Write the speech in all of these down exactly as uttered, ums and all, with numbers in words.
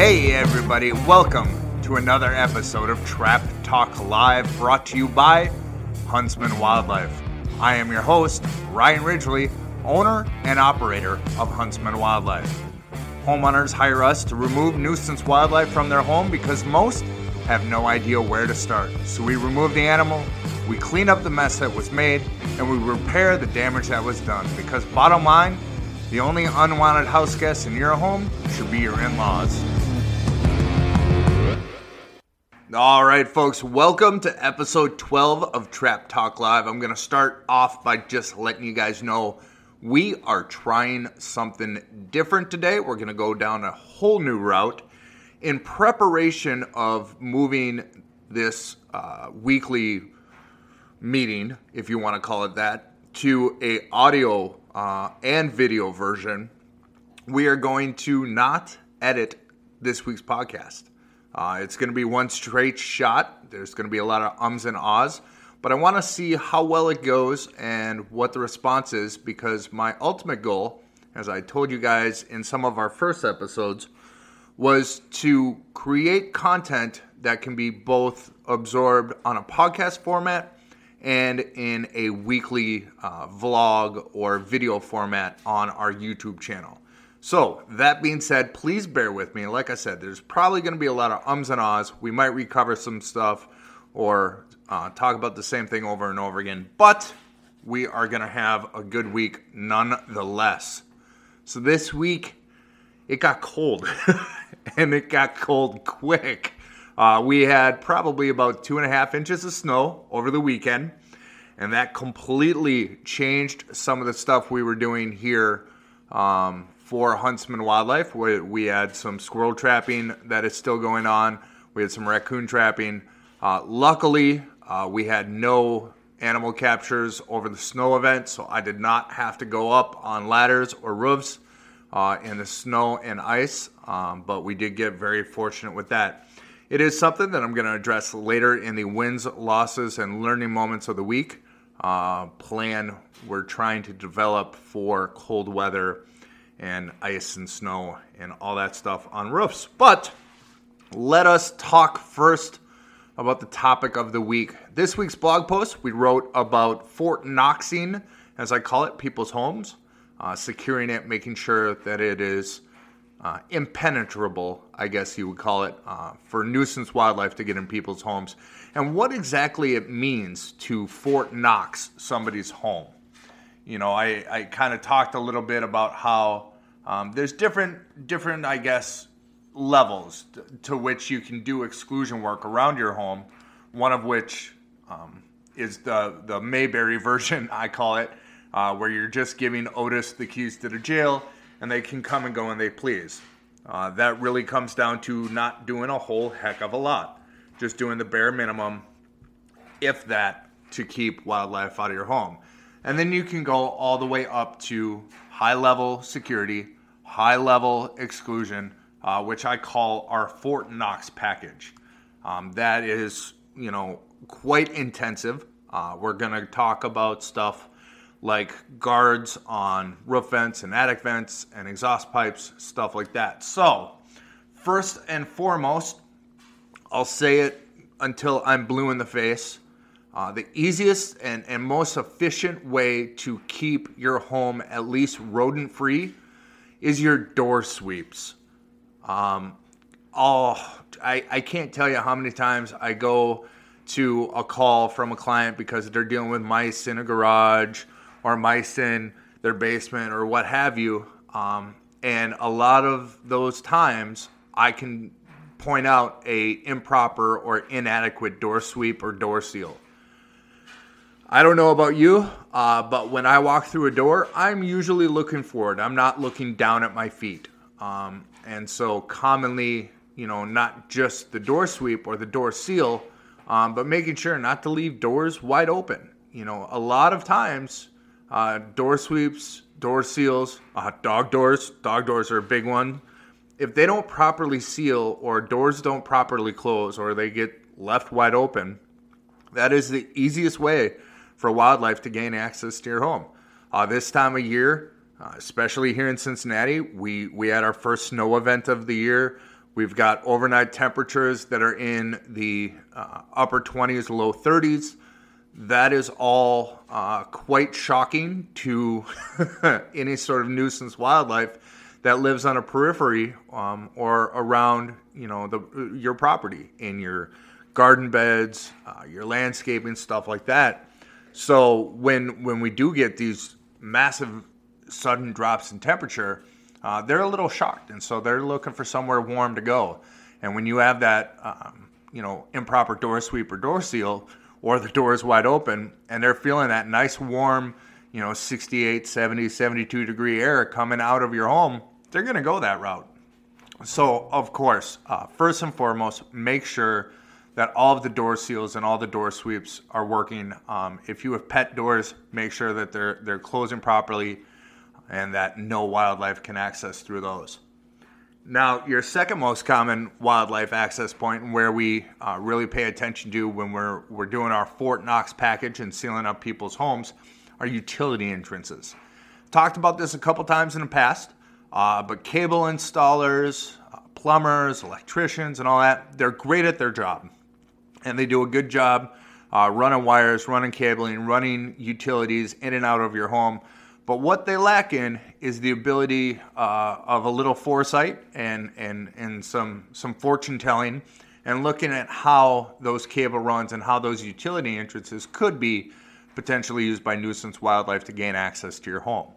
Hey everybody, welcome to another episode of Trap Talk Live, brought to you by Huntsman Wildlife. I am your host, Ryan Ridgely, owner and operator of Huntsman Wildlife. Homeowners hire us to remove nuisance wildlife from their home because most have no idea where to start. So we remove the animal, we clean up the mess that was made, and we repair the damage that was done. Because bottom line, the only unwanted house guests in your home should be your in-laws. All right, folks, welcome to episode twelve of Trap Talk Live. I'm going to start off by just letting you guys know we are trying something different today. We're going to go down a whole new route in preparation of moving this uh, weekly meeting, if you want to call it that, to a audio uh, and video version. We are going to not edit this week's podcast. Uh, it's going to be one straight shot. There's going to be a lot of ums and ahs, but I want to see how well it goes and what the response is, because my ultimate goal, as I told you guys in some of our first episodes, was to create content that can be both absorbed on a podcast format and in a weekly uh, vlog or video format on our YouTube channel. So, that being said, please bear with me. Like I said, there's probably going to be a lot of ums and ahs. We might recover some stuff or uh, talk about the same thing over and over again. But we are going to have a good week nonetheless. So this week, it got cold. And it got cold quick. Uh, we had probably about two and a half inches of snow over the weekend. And that completely changed some of the stuff we were doing here Um for Huntsman Wildlife. We had some squirrel trapping that is still going on. We had some raccoon trapping. Uh, luckily, uh, we had no animal captures over the snow event, so I did not have to go up on ladders or roofs uh, in the snow and ice, um, but we did get very fortunate with that. It is something that I'm going to address later in the wins, losses, and learning moments of the week uh, plan we're trying to develop for cold weather and ice and snow and all that stuff on roofs. But let us talk first about the topic of the week. This week's blog post, we wrote about Fort Knoxing, as I call it, people's homes, uh, securing it, making sure that it is uh, impenetrable, I guess you would call it, uh, for nuisance wildlife to get in people's homes, and what exactly it means to Fort Knox somebody's home. You know, I, I kind of talked a little bit about how Um, there's different, different, I guess, levels t- to which you can do exclusion work around your home, one of which um, is the, the Mayberry version, I call it, uh, where you're just giving Otis the keys to the jail, and they can come and go when they please. Uh, that really comes down to not doing a whole heck of a lot, just doing the bare minimum, if that, to keep wildlife out of your home. And then you can go all the way up to high-level security, high-level exclusion, uh, which I call our Fort Knox package. Um, that is, you know, quite intensive. Uh, we're going to talk about stuff like guards on roof vents and attic vents and exhaust pipes, stuff like that. So, first and foremost, I'll say it until I'm blue in the face. Uh, the easiest and, and most efficient way to keep your home at least rodent-free is your door sweeps. Um, oh, I, I can't tell you how many times I go to a call from a client because they're dealing with mice in a garage or mice in their basement or what have you. Um, and a lot of those times I can point out a improper or inadequate door sweep or door seal. I don't know about you, uh, but when I walk through a door, I'm usually looking forward. I'm not looking down at my feet. Um, and so commonly, you know, not just the door sweep or the door seal, um, but making sure not to leave doors wide open. You know, a lot of times, uh, door sweeps, door seals, uh, dog doors, dog doors are a big one. If they don't properly seal or doors don't properly close or they get left wide open, that is the easiest way for wildlife to gain access to your home. Uh, this time of year, uh, especially here in Cincinnati, we, we had our first snow event of the year. We've got overnight temperatures that are in the uh, upper twenties, low thirties. That is all uh, quite shocking to any sort of nuisance wildlife that lives on a periphery um, or around, you know, the, your property, in your garden beds, uh, your landscaping, stuff like that. So when when we do get these massive sudden drops in temperature, uh, they're a little shocked, and so they're looking for somewhere warm to go. And when you have that, um, you know, improper door sweep or door seal, or the door is wide open, and they're feeling that nice, warm, you know, sixty-eight, seventy, seventy-two degree air coming out of your home, they're going to go that route. So, of course, uh, first and foremost, make sure that all of the door seals and all the door sweeps are working. Um, if you have pet doors, make sure that they're they're closing properly and that no wildlife can access through those. Now, your second most common wildlife access point, and where we uh, really pay attention to when we're we're doing our Fort Knox package and sealing up people's homes, are utility entrances. Talked about this a couple times in the past, uh, but cable installers, uh, plumbers, electricians, and all that, they're great at their job. And they do a good job uh, running wires, running cabling, running utilities in and out of your home. But what they lack in is the ability uh, of a little foresight and and and some some fortune telling, and looking at how those cable runs and how those utility entrances could be potentially used by nuisance wildlife to gain access to your home.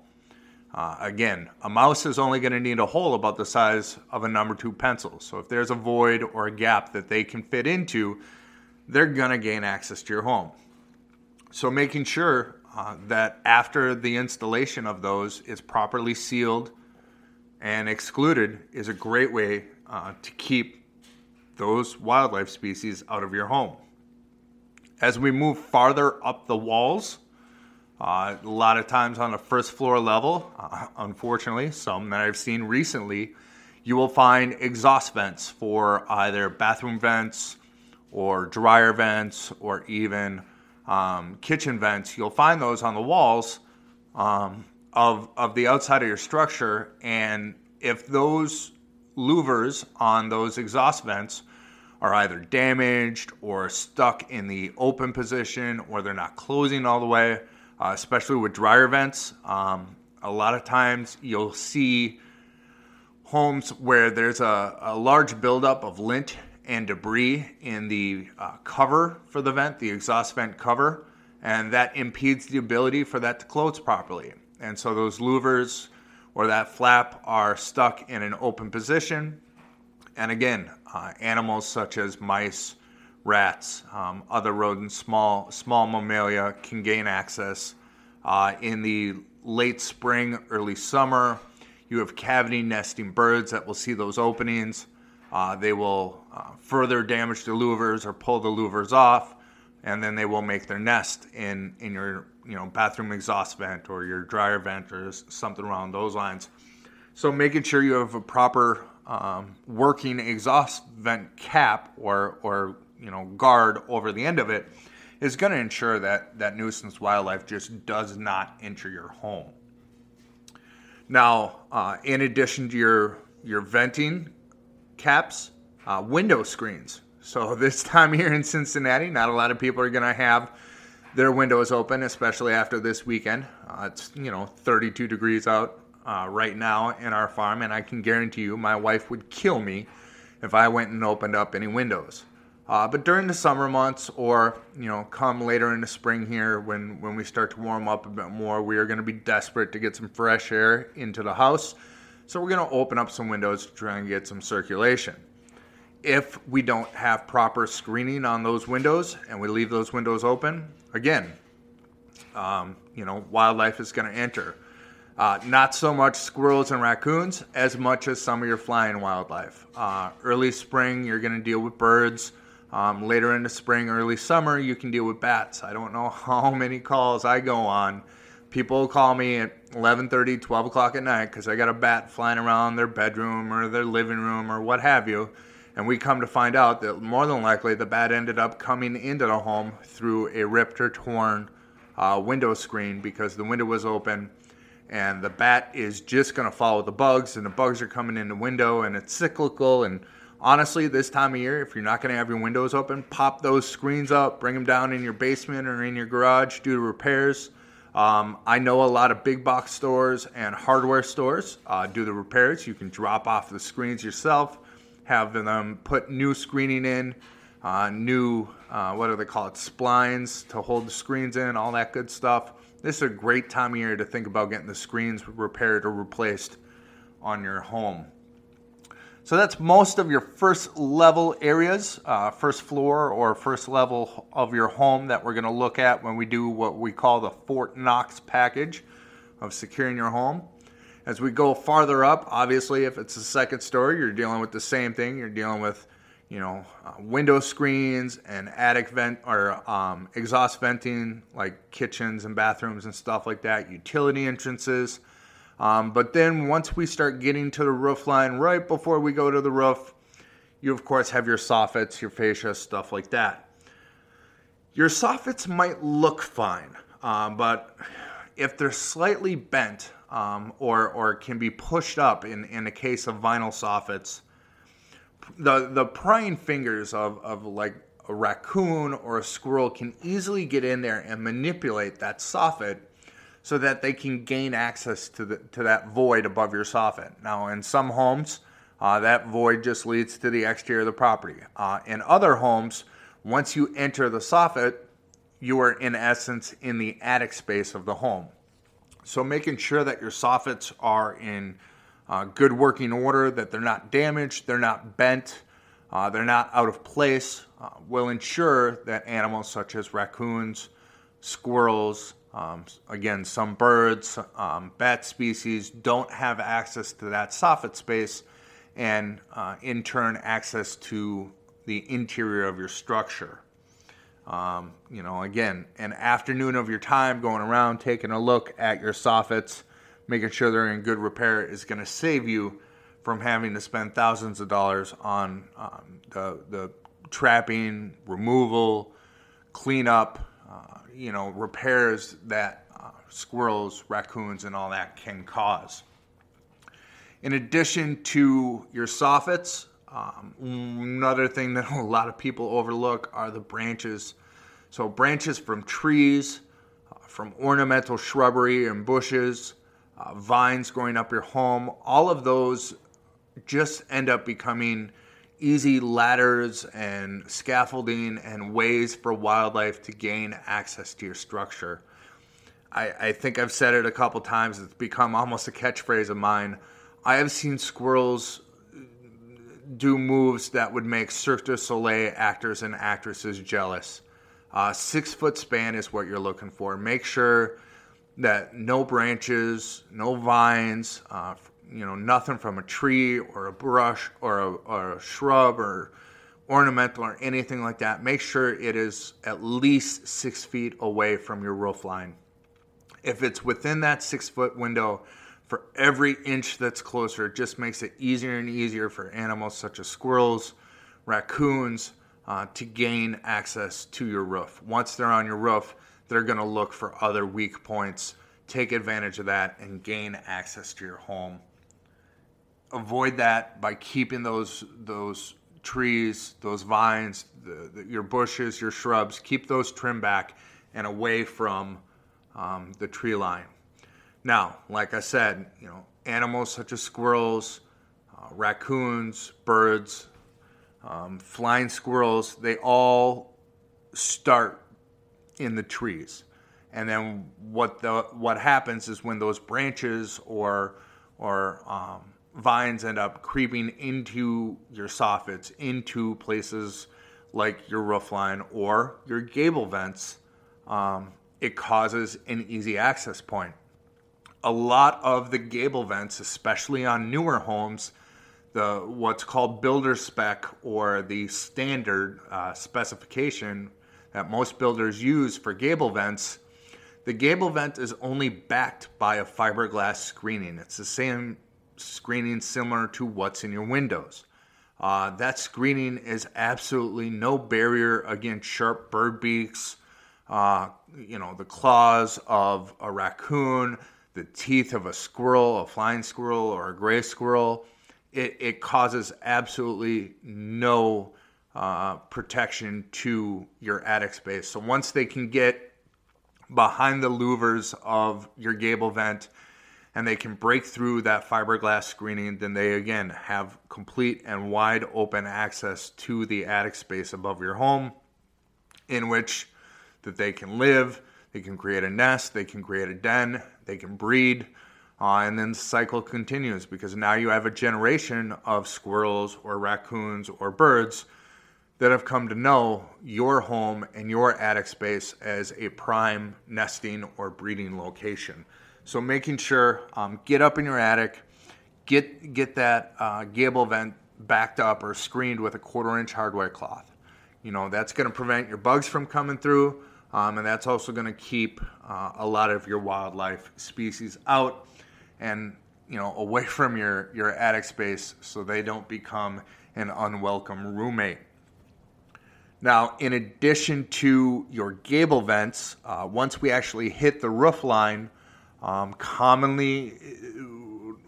Uh, again, a mouse is only going to need a hole about the size of a number two pencil. So if there's a void or a gap that they can fit into, they're going to gain access to your home. So making sure Uh, that after the installation of those is properly sealed and excluded is a great way uh, to keep those wildlife species out of your home. As we move farther up the walls, uh, a lot of times on the first floor level, uh, unfortunately, some that I've seen recently, you will find exhaust vents for either bathroom vents or dryer vents or even Um, kitchen vents. You'll find those on the walls um, of of the outside of your structure, and if those louvers on those exhaust vents are either damaged or stuck in the open position, or they're not closing all the way, uh, especially with dryer vents, um, a lot of times you'll see homes where there's a, a large buildup of lint and debris in the uh, cover for the vent, the exhaust vent cover, and that impedes the ability for that to close properly. And so those louvers or that flap are stuck in an open position. And again, uh, animals such as mice, rats, um, other rodents, small small mammalia can gain access. Uh, in the late spring, early summer, you have cavity nesting birds that will see those openings. Uh, they will uh, further damage the louvers or pull the louvers off, and then they will make their nest in, in your you know bathroom exhaust vent or your dryer vent or something around those lines. So making sure you have a proper um, working exhaust vent cap or or you know guard over the end of it is going to ensure that that nuisance wildlife just does not enter your home. Now, uh, in addition to your your venting caps, uh, window screens. So this time here in Cincinnati, not a lot of people are going to have their windows open, especially after this weekend. Uh, it's, you know, thirty-two degrees out uh, right now in our farm, and I can guarantee you my wife would kill me if I went and opened up any windows. Uh, but during the summer months, or, you know, come later in the spring here when, when we start to warm up a bit more, we are going to be desperate to get some fresh air into the house. So we're going to open up some windows to try and get some circulation. If we don't have proper screening on those windows and we leave those windows open, again, um, you know, wildlife is going to enter. Uh, not so much squirrels and raccoons as much as some of your flying wildlife. Uh, early spring, you're going to deal with birds. Um, later in the spring, early summer, you can deal with bats. I don't know how many calls I go on. People call me at eleven thirty, twelve o'clock at night because I got a bat flying around their bedroom or their living room or what have you. And we come to find out that more than likely the bat ended up coming into the home through a ripped or torn uh, window screen because the window was open. And the bat is just going to follow the bugs, and the bugs are coming in the window, and it's cyclical and honestly, this time of year, if you're not going to have your windows open, pop those screens up, bring them down in your basement or in your garage, do the repairs. Um, I know a lot of big box stores and hardware stores uh, do the repairs. You can drop off the screens yourself, have them put new screening in, uh, new, uh, what do they call it, splines to hold the screens in, all that good stuff. This is a great time of year to think about getting the screens repaired or replaced on your home. So that's most of your first level areas, uh, first floor or first level of your home that we're going to look at when we do what we call the Fort Knox package of securing your home. As we go farther up, obviously, if it's a second story, you're dealing with the same thing. You're dealing with, you know, uh, window screens and attic vent or um, exhaust venting, like kitchens and bathrooms and stuff like that, utility entrances. Um, but then once we start getting to the roof line, right before we go to the roof, you, of course, have your soffits, your fascia, stuff like that. Your soffits might look fine, uh, but if they're slightly bent um, or or can be pushed up in, in the case of vinyl soffits, the, the prying fingers of, of like a raccoon or a squirrel can easily get in there and manipulate that soffit so that they can gain access to the, to that void above your soffit. Now, in some homes, uh, that void just leads to the exterior of the property. Uh, in other homes, once you enter the soffit, you are in essence in the attic space of the home. So making sure that your soffits are in uh, good working order, that they're not damaged, they're not bent, uh, they're not out of place, uh, will ensure that animals such as raccoons, squirrels, Um, again, some birds, um, bat species don't have access to that soffit space and uh, in turn access to the interior of your structure. Um, you know, again, an afternoon of your time going around, taking a look at your soffits, making sure they're in good repair is going to save you from having to spend thousands of dollars on um, the, the trapping, removal, cleanup, Uh, you know, repairs that uh, squirrels, raccoons, and all that can cause. In addition to your soffits, um, another thing that a lot of people overlook are the branches. So branches from trees, uh, from ornamental shrubbery and bushes, uh, vines growing up your home, all of those just end up becoming easy ladders and scaffolding and ways for wildlife to gain access to your structure. I, I think I've said it a couple times. It's become almost a catchphrase of mine. I have seen squirrels do moves that would make Cirque du Soleil actors and actresses jealous. Uh, six foot span is what you're looking for. Make sure that no branches, no vines, uh, you know, nothing from a tree or a brush or a, or a shrub or ornamental or anything like that. Make sure it is at least six feet away from your roof line. If it's within that six foot window, for every inch that's closer, it just makes it easier and easier for animals such as squirrels, raccoons, uh, to gain access to your roof. Once they're on your roof, they're going to look for other weak points, take advantage of that, and gain access to your home. Avoid that by keeping those those trees, those vines, the, the, your bushes, your shrubs, keep those trimmed back and away from um, the tree line. Now, like I said, you know, animals such as squirrels, uh, raccoons, birds, um, flying squirrels, they all start in the trees. And then what the what happens is when those branches or or um, vines end up creeping into your soffits, into places like your roofline or your gable vents, um, it causes an easy access point. A lot of the gable vents, especially on newer homes, the what's called builder spec or the standard uh, specification that most builders use for gable vents, the gable vent is only backed by a fiberglass screening. It's the same screening similar to what's in your windows. Uh, that screening is absolutely no barrier against sharp bird beaks, uh, you know, the claws of a raccoon, the teeth of a squirrel, a flying squirrel, or a gray squirrel. it, it causes absolutely no uh, protection to your attic space. So once they can get behind the louvers of your gable vent and they can break through that fiberglass screening, then they again have complete and wide open access to the attic space above your home, in which that they can live, they can create a nest, they can create a den, they can breed, uh, and then the cycle continues, because now you have a generation of squirrels or raccoons or birds that have come to know your home and your attic space as a prime nesting or breeding location. So making sure, um, get up in your attic, get get that uh, gable vent backed up or screened with a quarter inch hardware cloth. You know, that's going to prevent your bugs from coming through, um, and that's also going to keep uh, a lot of your wildlife species out and, you know, away from your, your attic space, so they don't become an unwelcome roommate. Now, in addition to your gable vents, uh, once we actually hit the roof line, Um, commonly,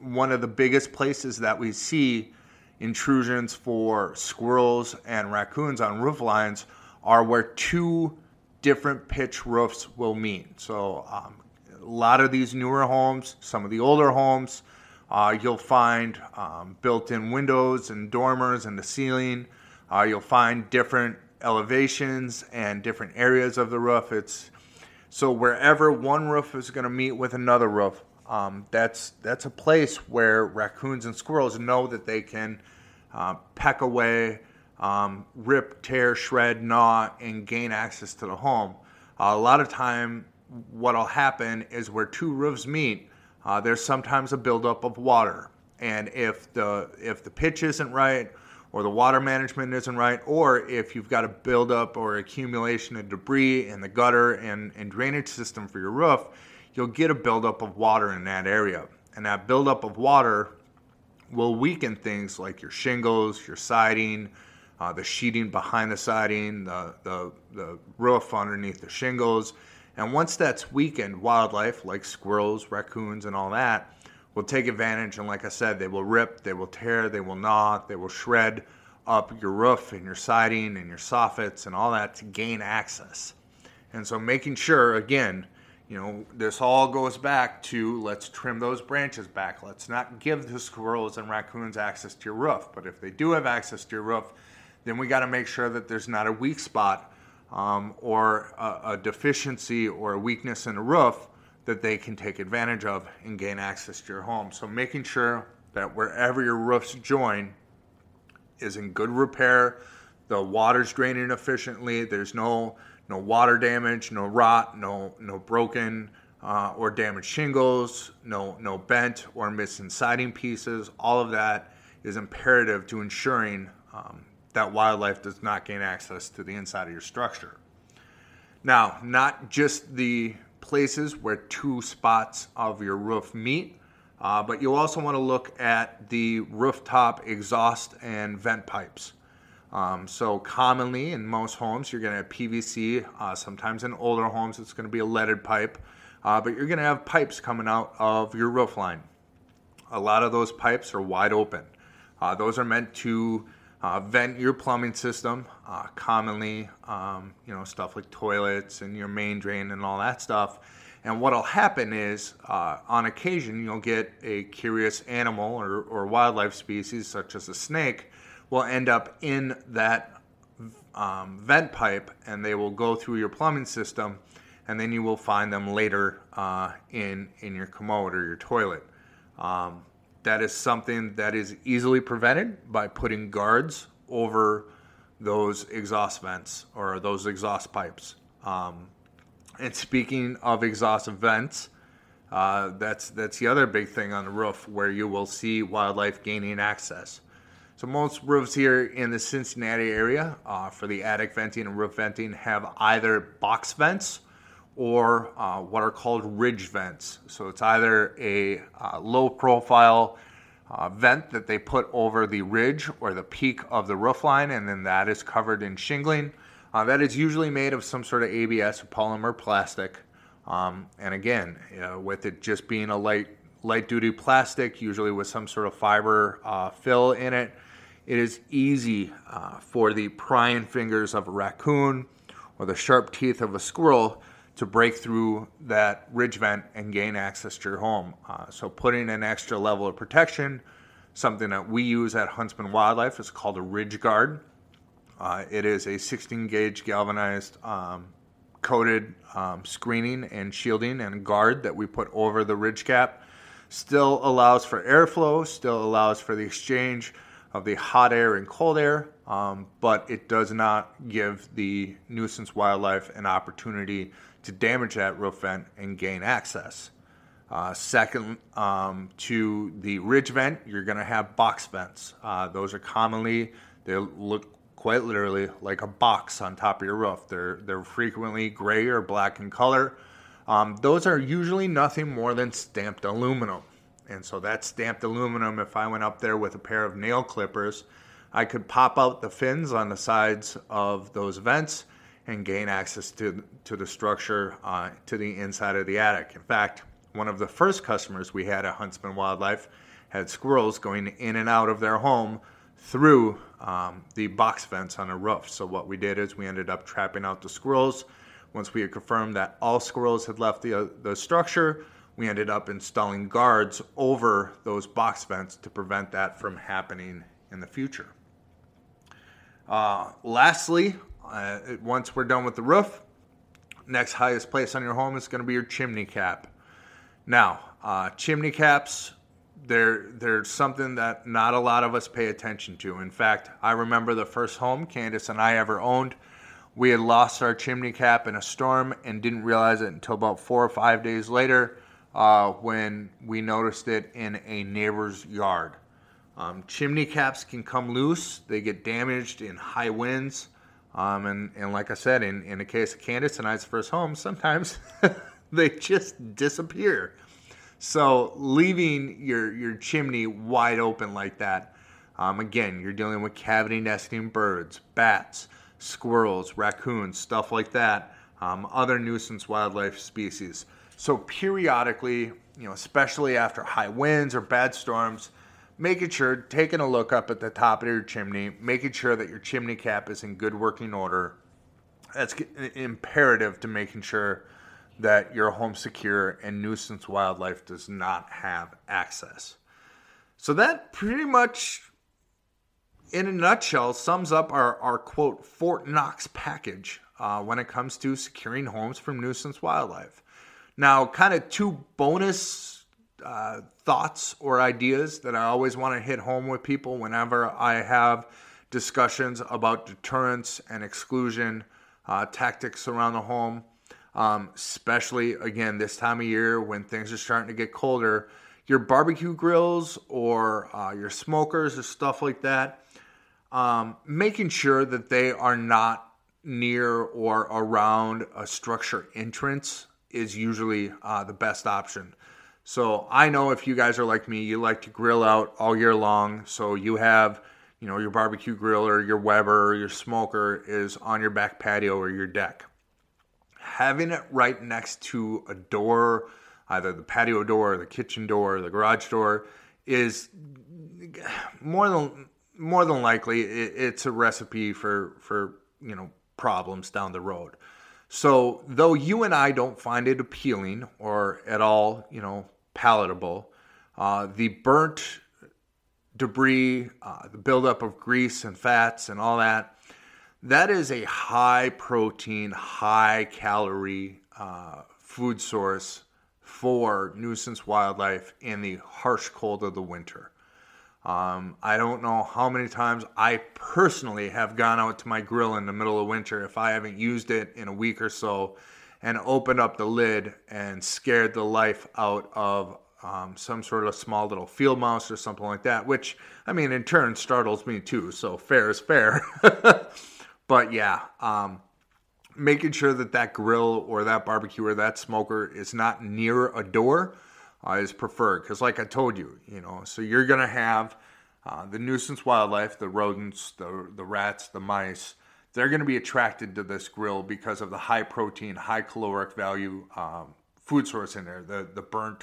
one of the biggest places that we see intrusions for squirrels and raccoons on roof lines are where two different pitch roofs will meet. So um, a lot of these newer homes, some of the older homes, uh, you'll find um, built-in windows and dormers in the ceiling. Uh, you'll find different elevations and different areas of the roof. It's So wherever one roof is going to meet with another roof, um, that's that's a place where raccoons and squirrels know that they can uh, peck away, um, rip, tear, shred, gnaw, and gain access to the home. Uh, a lot of time what'll happen is where two roofs meet, uh, there's sometimes a buildup of water. And if the if the pitch isn't right, or the water management isn't right, or if you've got a buildup or accumulation of debris in the gutter and, and drainage system for your roof, you'll get a buildup of water in that area. And that buildup of water will weaken things like your shingles, your siding, uh, the sheeting behind the siding, the, the, the roof underneath the shingles. And once that's weakened, wildlife like squirrels, raccoons, and all that will take advantage, and like I said, they will rip, they will tear, they will gnaw, they will shred up your roof and your siding and your soffits and all that to gain access. And so making sure, again, you know, this all goes back to, let's trim those branches back. Let's not give the squirrels and raccoons access to your roof. But if they do have access to your roof, then we got to make sure that there's not a weak spot um, or a, a deficiency or a weakness in the roof that they can take advantage of and gain access to your home. So making sure that wherever your roofs join is in good repair, the water's draining efficiently, there's no no water damage, no rot, no no broken uh, or damaged shingles, no no bent or missing siding pieces. All of that is imperative to ensuring um, that wildlife does not gain access to the inside of your structure. Now, not just the places where two spots of your roof meet, uh, but you'll also want to look at the rooftop exhaust and vent pipes. Um, so commonly in most homes, you're going to have P V C. Uh, sometimes in older homes, it's going to be a leaded pipe, uh, but you're going to have pipes coming out of your roof line. A lot of those pipes are wide open. Uh, those are meant to Uh, vent your plumbing system, uh, commonly, um, you know, stuff like toilets and your main drain and all that stuff. And what'll happen is, uh, on occasion, you'll get a curious animal or, or wildlife species, such as a snake, will end up in that um, vent pipe, and they will go through your plumbing system, and then you will find them later uh, in in your commode or your toilet. Um, That is something that is easily prevented by putting guards over those exhaust vents or those exhaust pipes. Um, and speaking of exhaust vents, uh, that's that's the other big thing on the roof where you will see wildlife gaining access. So most roofs here in the Cincinnati area uh, for the attic venting and roof venting have either box vents or uh, what are called ridge vents. So it's either a uh, low profile uh, vent that they put over the ridge or the peak of the roof line, and then that is covered in shingling. Uh, that is usually made of some sort of A B S or polymer plastic. Um, and again, you know, with it just being a light light-duty plastic, usually with some sort of fiber uh, fill in it. It is easy uh, for the prying fingers of a raccoon or the sharp teeth of a squirrel to break through that ridge vent and gain access to your home. Uh, so putting an extra level of protection, something that we use at Huntsman Wildlife, is called a Ridge Guard. Uh, it is a sixteen gauge galvanized um, coated um, screening and shielding and guard that we put over the ridge cap. Still allows for airflow, still allows for the exchange of the hot air and cold air, um, but it does not give the nuisance wildlife an opportunity to damage that roof vent and gain access. Uh, second um, to the ridge vent, you're going to have box vents. Uh, those are commonly, they look quite literally like a box on top of your roof. They're, they're frequently gray or black in color. Um, those are usually nothing more than stamped aluminum. And so that stamped aluminum, if I went up there with a pair of nail clippers, I could pop out the fins on the sides of those vents and gain access to, to the structure, uh, to the inside of the attic. In fact, one of the first customers we had at Huntsman Wildlife had squirrels going in and out of their home through um, the box vents on a roof. So what we did is we ended up trapping out the squirrels. Once we had confirmed that all squirrels had left the, uh, the structure, we ended up installing guards over those box vents to prevent that from happening in the future. Uh, lastly, uh, once we're done with the roof, next highest place on your home is going to be your chimney cap. Now, uh, chimney caps, they're, they're something that not a lot of us pay attention to. In fact, I remember the first home Candace and I ever owned. We had lost our chimney cap in a storm and didn't realize it until about four or five days later. Uh, when we noticed it in a neighbor's yard. Um, chimney caps can come loose. They get damaged in high winds. Um, and, and like I said, in, in the case of Candace and I's first home, sometimes they just disappear. So leaving your, your chimney wide open like that, um, again, you're dealing with cavity nesting birds, bats, squirrels, raccoons, stuff like that, um, other nuisance wildlife species. So periodically, you know, especially after high winds or bad storms, making sure, taking a look up at the top of your chimney, making sure that your chimney cap is in good working order. That's imperative to making sure that your home's secure and nuisance wildlife does not have access. So that pretty much, in a nutshell, sums up our, our quote, Fort Knox package uh, when it comes to securing homes from nuisance wildlife. Now, kind of two bonus uh, thoughts or ideas that I always want to hit home with people whenever I have discussions about deterrence and exclusion uh, tactics around the home, um, especially, again, this time of year when things are starting to get colder. Your barbecue grills or uh, your smokers or stuff like that, um, making sure that they are not near or around a structure entrance is usually uh, the best option. So I know if you guys are like me, you like to grill out all year long. So you have, you know, your barbecue grill or your Weber or your smoker is on your back patio or your deck. Having it right next to a door, either the patio door, the kitchen door, the garage door, is more than more than likely it, it's a recipe for for you know problems down the road. So though you and I don't find it appealing or at all, you know, palatable, uh, the burnt debris, uh, the buildup of grease and fats and all that, that is a high protein, high calorie uh, food source for nuisance wildlife in the harsh cold of the winter. Um, I don't know how many times I personally have gone out to my grill in the middle of winter if I haven't used it in a week or so and opened up the lid and scared the life out of um, some sort of small little field mouse or something like that, which, I mean, in turn startles me too, so fair is fair. But yeah, um, making sure that that grill or that barbecue or that smoker is not near a door Uh, is preferred, because like I told you, you know, so you're going to have uh, the nuisance wildlife, the rodents, the the rats, the mice, they're going to be attracted to this grill because of the high protein, high caloric value um, food source in there, the, the burnt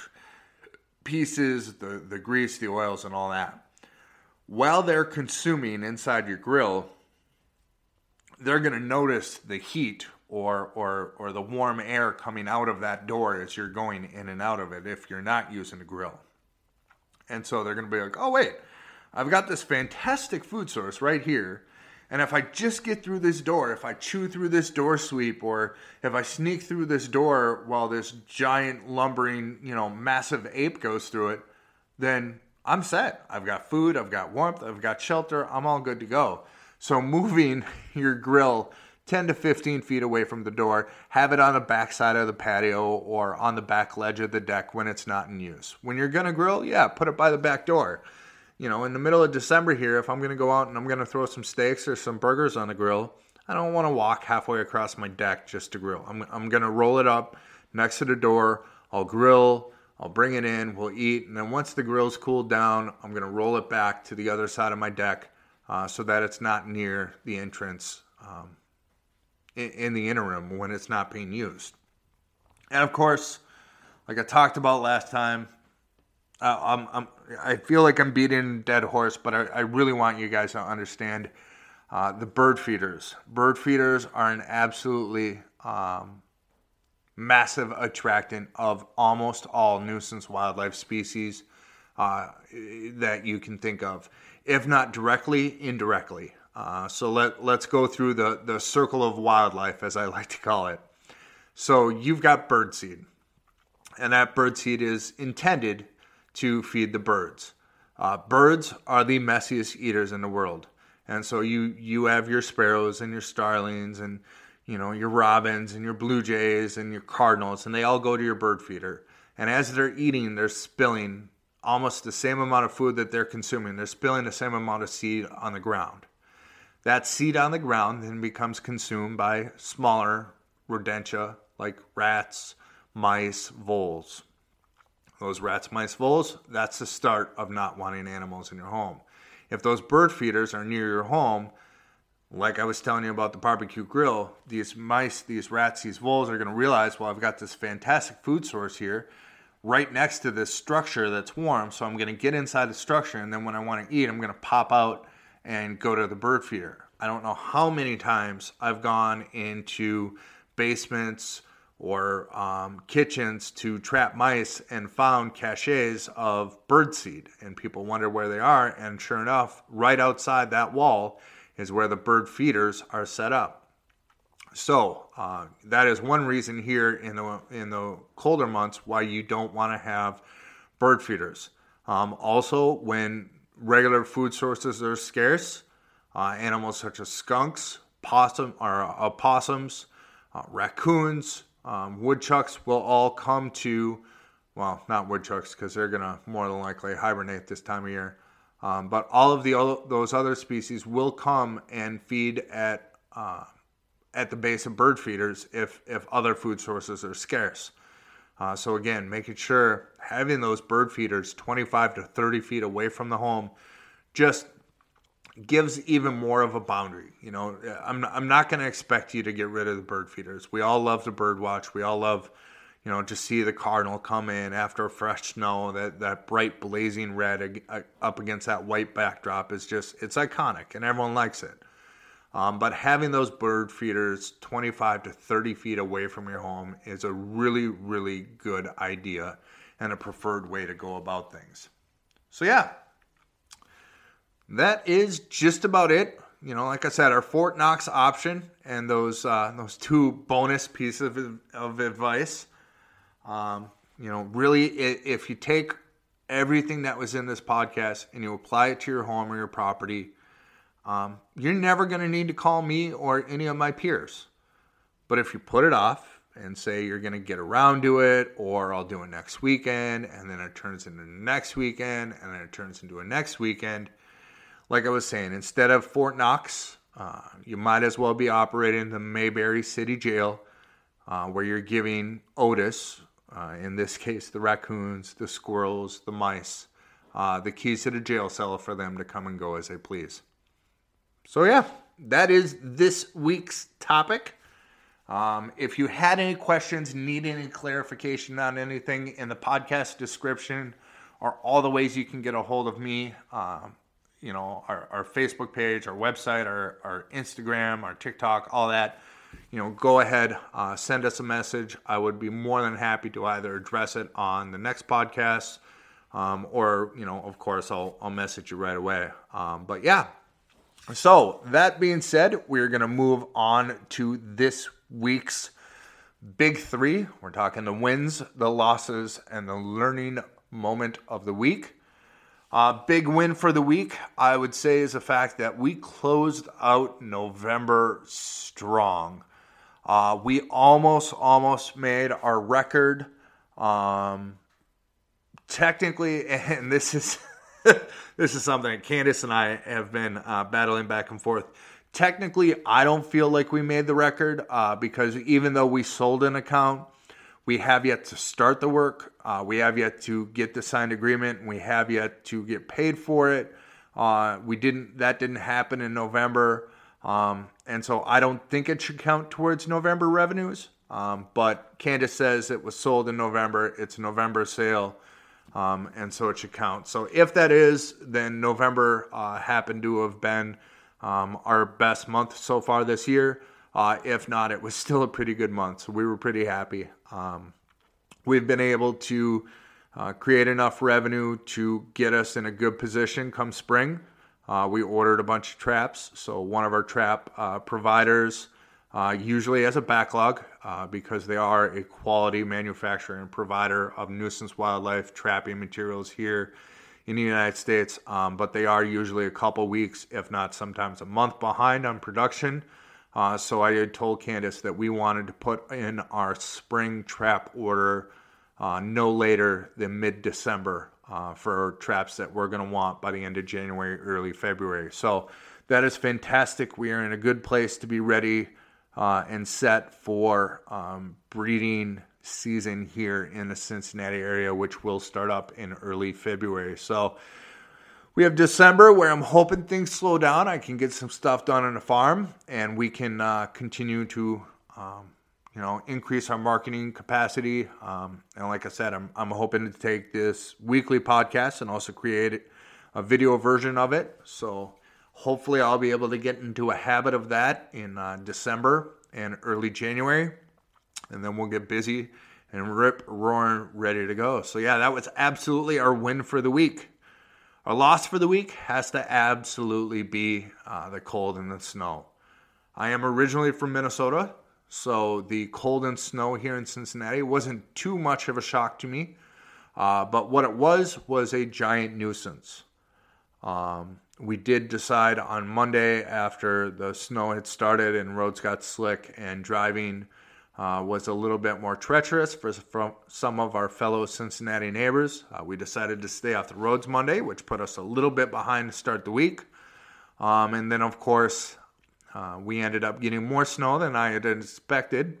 pieces, the, the grease, the oils, and all that. While they're consuming inside your grill, they're going to notice the heat or, or, or the warm air coming out of that door as you're going in and out of it if you're not using the grill. And so they're going to be like, oh, wait, I've got this fantastic food source right here. And if I just get through this door, if I chew through this door sweep, or if I sneak through this door while this giant lumbering, you know, massive ape goes through it, then I'm set. I've got food, I've got warmth, I've got shelter, I'm all good to go. So moving your grill ten to fifteen feet away from the door, have it on the back side of the patio or on the back ledge of the deck when it's not in use. When you're going to grill, yeah, put it by the back door. You know, in the middle of December here, if I'm going to go out and I'm going to throw some steaks or some burgers on the grill, I don't want to walk halfway across my deck just to grill. I'm, I'm going to roll it up next to the door. I'll grill, I'll bring it in, we'll eat. And then once the grill's cooled down, I'm going to roll it back to the other side of my deck uh, so that it's not near the entrance um, in, in the interim when it's not being used. And of course, like I talked about last time, Uh, I'm, I'm, I feel like I'm beating a dead horse, but I, I really want you guys to understand uh, the bird feeders. Bird feeders are an absolutely um, massive attractant of almost all nuisance wildlife species uh, that you can think of, if not directly, indirectly. Uh, so let, let's go through the, the circle of wildlife, as I like to call it. So you've got birdseed, and that birdseed is intended to feed the birds. Uh, birds are the messiest eaters in the world. And so you you have your sparrows and your starlings and, you know, your robins and your blue jays and your cardinals, and they all go to your bird feeder. And as they're eating, they're spilling almost the same amount of food that they're consuming. They're spilling the same amount of seed on the ground. That seed on the ground then becomes consumed by smaller rodentia like rats, mice, voles. Those rats, mice, voles, that's the start of not wanting animals in your home. If those bird feeders are near your home, like I was telling you about the barbecue grill, these mice, these rats, these voles are going to realize, well, I've got this fantastic food source here right next to this structure that's warm, so I'm going to get inside the structure, and then when I want to eat, I'm going to pop out and go to the bird feeder. I don't know how many times I've gone into basements or um, kitchens to trap mice and found caches of birdseed. And people wonder where they are. And sure enough, right outside that wall is where the bird feeders are set up. So uh, that is one reason here in the, in the colder months why you don't want to have bird feeders. Um, also, when regular food sources are scarce, uh, animals such as skunks, possum, or uh, opossums, uh, raccoons, Um, woodchucks will all come to, well, not woodchucks because they're going to more than likely hibernate this time of year. Um, but all of the those other species will come and feed at uh, at the base of bird feeders if, if other food sources are scarce. Uh, so again, making sure having those bird feeders twenty-five to thirty feet away from the home just gives even more of a boundary. You know, I'm, I'm not going to expect you to get rid of the bird feeders. We all love to bird watch. We all love, you know, to see the cardinal come in after fresh snow. That, that bright blazing red up against that white backdrop is just, it's iconic and everyone likes it. Um, but having those bird feeders twenty-five to thirty feet away from your home is a really, really good idea and a preferred way to go about things. So yeah, that is just about it. You know, like I said, our Fort Knox option and those uh, those two bonus pieces of, of advice. Um, you know, really, if you take everything that was in this podcast and you apply it to your home or your property, um, you're never going to need to call me or any of my peers. But if you put it off and say you're going to get around to it, or I'll do it next weekend, and then it turns into next weekend, and then it turns into a next weekend. Like I was saying, instead of Fort Knox, uh, you might as well be operating the Mayberry City Jail, uh, where you're giving Otis, uh, in this case, the raccoons, the squirrels, the mice, uh, the keys to the jail cell for them to come and go as they please. So yeah, that is this week's topic. Um, if you had any questions, need any clarification on anything in the podcast description, are all the ways you can get a hold of me. Um, you know, our, our Facebook page, our website, our, our Instagram, our TikTok, all that. You know, go ahead, uh, send us a message. I would be more than happy to either address it on the next podcast, um, or, you know, of course, I'll, I'll message you right away. Um, but yeah, so that being said, we're going to move on to this week's big three. We're talking the wins, the losses, and the learning moment of the week. Uh, big win for the week, I would say, is the fact that we closed out November strong. Uh, we almost, almost made our record. Um, technically, and this is this is something that Candace and I have been uh, battling back and forth. Technically, I don't feel like we made the record uh, because even though we sold an account, we have yet to start the work. Uh, we have yet to get the signed agreement. And we have yet to get paid for it. Uh, we didn't. That didn't happen in November, um, and so I don't think it should count towards November revenues. Um, but Candace says it was sold in November. It's a November sale, um, and so it should count. So if that is, then November uh, happened to have been um, our best month so far this year. Uh, if not, it was still a pretty good month, so we were pretty happy. Um, we've been able to uh, create enough revenue to get us in a good position come spring. Uh, we ordered a bunch of traps, so one of our trap uh, providers uh, usually has a backlog uh, because they are a quality manufacturer and provider of nuisance wildlife trapping materials here in the United States, um, but they are usually a couple weeks, if not sometimes a month behind on production. Uh, so I had told Candace that we wanted to put in our spring trap order uh, no later than mid-December uh, for traps that we're going to want by the end of January, early February. So that is fantastic. We are in a good place to be ready uh, and set for um, breeding season here in the Cincinnati area, which will start up in early February. So we have December where I'm hoping things slow down. I can get some stuff done on the farm and we can uh, continue to, um, you know, increase our marketing capacity. Um, and like I said, I'm, I'm hoping to take this weekly podcast and also create a video version of it. So hopefully I'll be able to get into a habit of that in uh, December and early January. And then we'll get busy and rip, roaring, ready to go. So yeah, that was absolutely our win for the week. Our loss for the week has to absolutely be uh, the cold and the snow. I am originally from Minnesota, so the cold and snow here in Cincinnati wasn't too much of a shock to me. Uh, but what it was was a giant nuisance. Um, we did decide on Monday after the snow had started and roads got slick and driving uh, was a little bit more treacherous for, for some of our fellow Cincinnati neighbors. Uh, we decided to stay off the roads Monday, which put us a little bit behind to start the week. Um, and then, of course, uh, we ended up getting more snow than I had expected.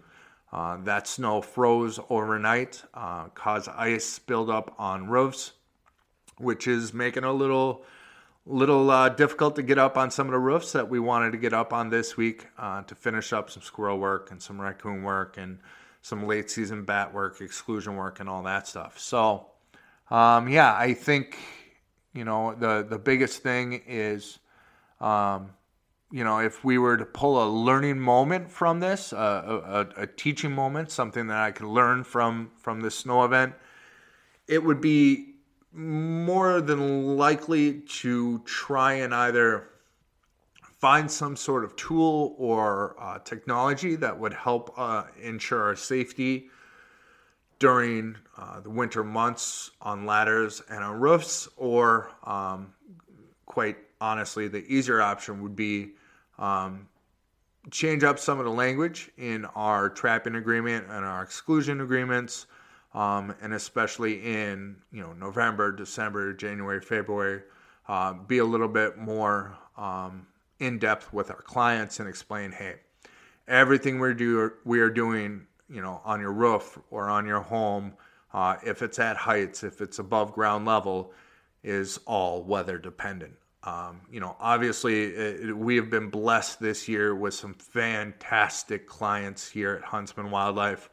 Uh, that snow froze overnight, uh, caused ice buildup on roofs, which is making it a little, little uh, difficult to get up on some of the roofs that we wanted to get up on this week uh, to finish up some squirrel work and some raccoon work and some late season bat work, exclusion work, and all that stuff. So, um, yeah, I think, you know, the, the biggest thing is, um, you know, if we were to pull a learning moment from this, uh, a, a teaching moment, something that I could learn from, from this snow event, it would be more than likely to try and either find some sort of tool or uh, technology that would help uh, ensure our safety during uh, the winter months on ladders and on roofs, or um, quite honestly, the easier option would be um, change up some of the language in our trapping agreement and our exclusion agreements. Um, and especially in, you know, November, December, January, February, uh, be a little bit more um, in depth with our clients and explain, hey, everything we do, we are doing, you know, on your roof or on your home, uh, if it's at heights, if it's above ground level, is all weather dependent. Um, you know, obviously, it, we have been blessed this year with some fantastic clients here at Huntsman Wildlife.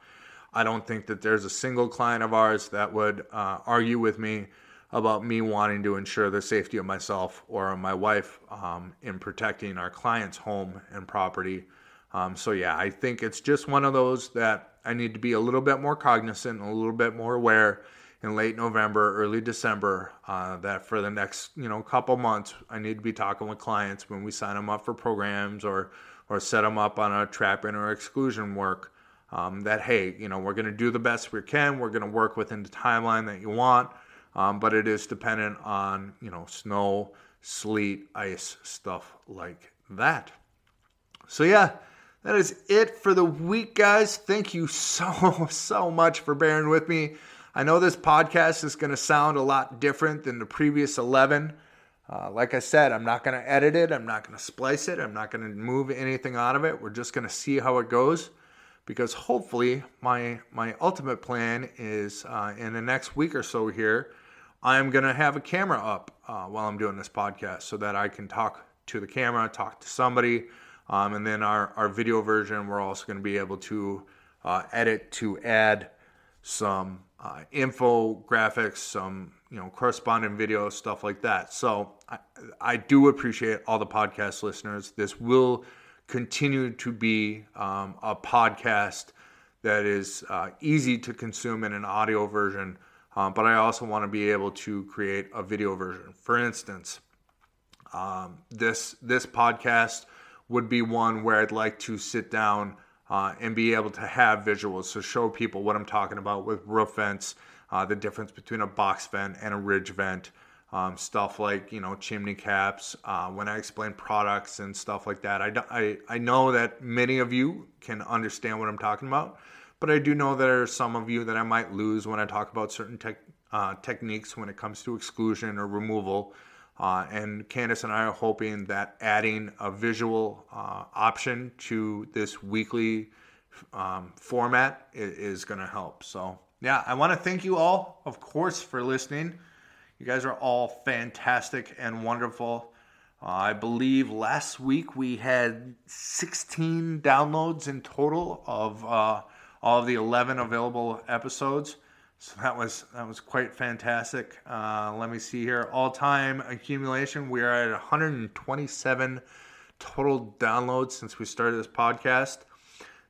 I don't think that there's a single client of ours that would uh, argue with me about me wanting to ensure the safety of myself or my wife um, in protecting our client's home and property. Um, so yeah, I think it's just one of those that I need to be a little bit more cognizant and a little bit more aware in late November, early December, uh, that for the next, you know, couple months, I need to be talking with clients when we sign them up for programs or, or set them up on a trapping or exclusion work, um, that, hey, you know, we're going to do the best we can. We're going to work within the timeline that you want. Um, but it is dependent on, you know, snow, sleet, ice, stuff like that. So yeah, that is it for the week, guys. Thank you so, so much for bearing with me. I know this podcast is going to sound a lot different than the previous eleven. Uh, like I said, I'm not going to edit it. I'm not going to splice it. I'm not going to move anything out of it. We're just going to see how it goes, because hopefully my my ultimate plan is uh, in the next week or so here, I'm going to have a camera up uh, while I'm doing this podcast so that I can talk to the camera, talk to somebody, um, and then our, our video version, we're also going to be able to uh, edit to add some uh, infographics, some, you know, corresponding videos, stuff like that. So I, I do appreciate all the podcast listeners. This will continue to be um, a podcast that is uh, easy to consume in an audio version, um, but I also want to be able to create a video version. For instance, um, this this podcast would be one where I'd like to sit down Uh, and be able to have visuals, so show people what I'm talking about with roof vents, uh, the difference between a box vent and a ridge vent, um, stuff like, you know, chimney caps. Uh, when I explain products and stuff like that, I, I, I know that many of you can understand what I'm talking about, but I do know there are some of you that I might lose when I talk about certain tech, uh, techniques when it comes to exclusion or removal. Uh, and Candace and I are hoping that adding a visual uh, option to this weekly um, format is, is going to help. So, yeah, I want to thank you all, of course, for listening. You guys are all fantastic and wonderful. Uh, I believe last week we had sixteen downloads in total of uh, all of the eleven available episodes. So that was that was quite fantastic. Uh, let me see here. All-time accumulation, we are at one hundred twenty-seven total downloads since we started this podcast.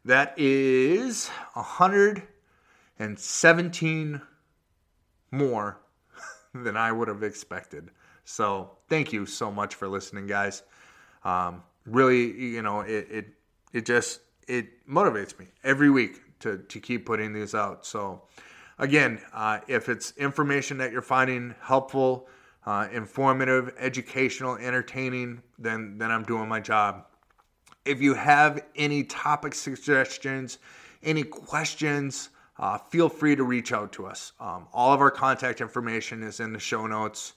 That is one hundred seventeen more than I would have expected. So thank you so much for listening, guys. Um, really, you know, it, it it just it motivates me every week to to keep putting these out. So. Again, uh, if it's information that you're finding helpful, uh, informative, educational, entertaining, then, then I'm doing my job. If you have any topic suggestions, any questions, uh, feel free to reach out to us. Um, all of our contact information is in the show notes.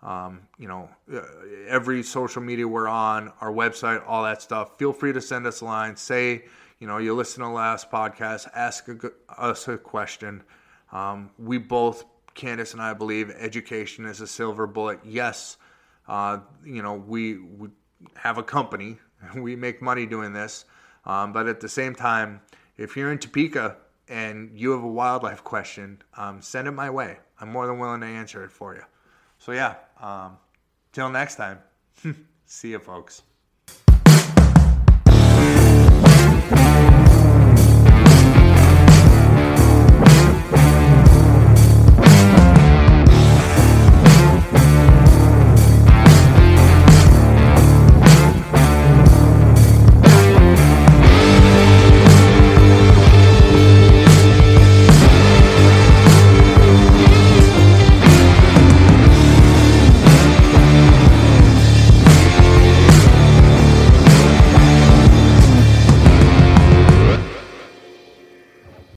Um, you know, every social media we're on, our website, all that stuff. Feel free to send us a line. Say, you know, you listen to the last podcast, ask a, us a question. Um, we both, Candace and I, believe education is a silver bullet. Yes, uh, you know, we, we have a company. We make money doing this. Um, but at the same time, if you're in Topeka and you have a wildlife question, um, send it my way. I'm more than willing to answer it for you. So yeah, um, till next time. See you, folks.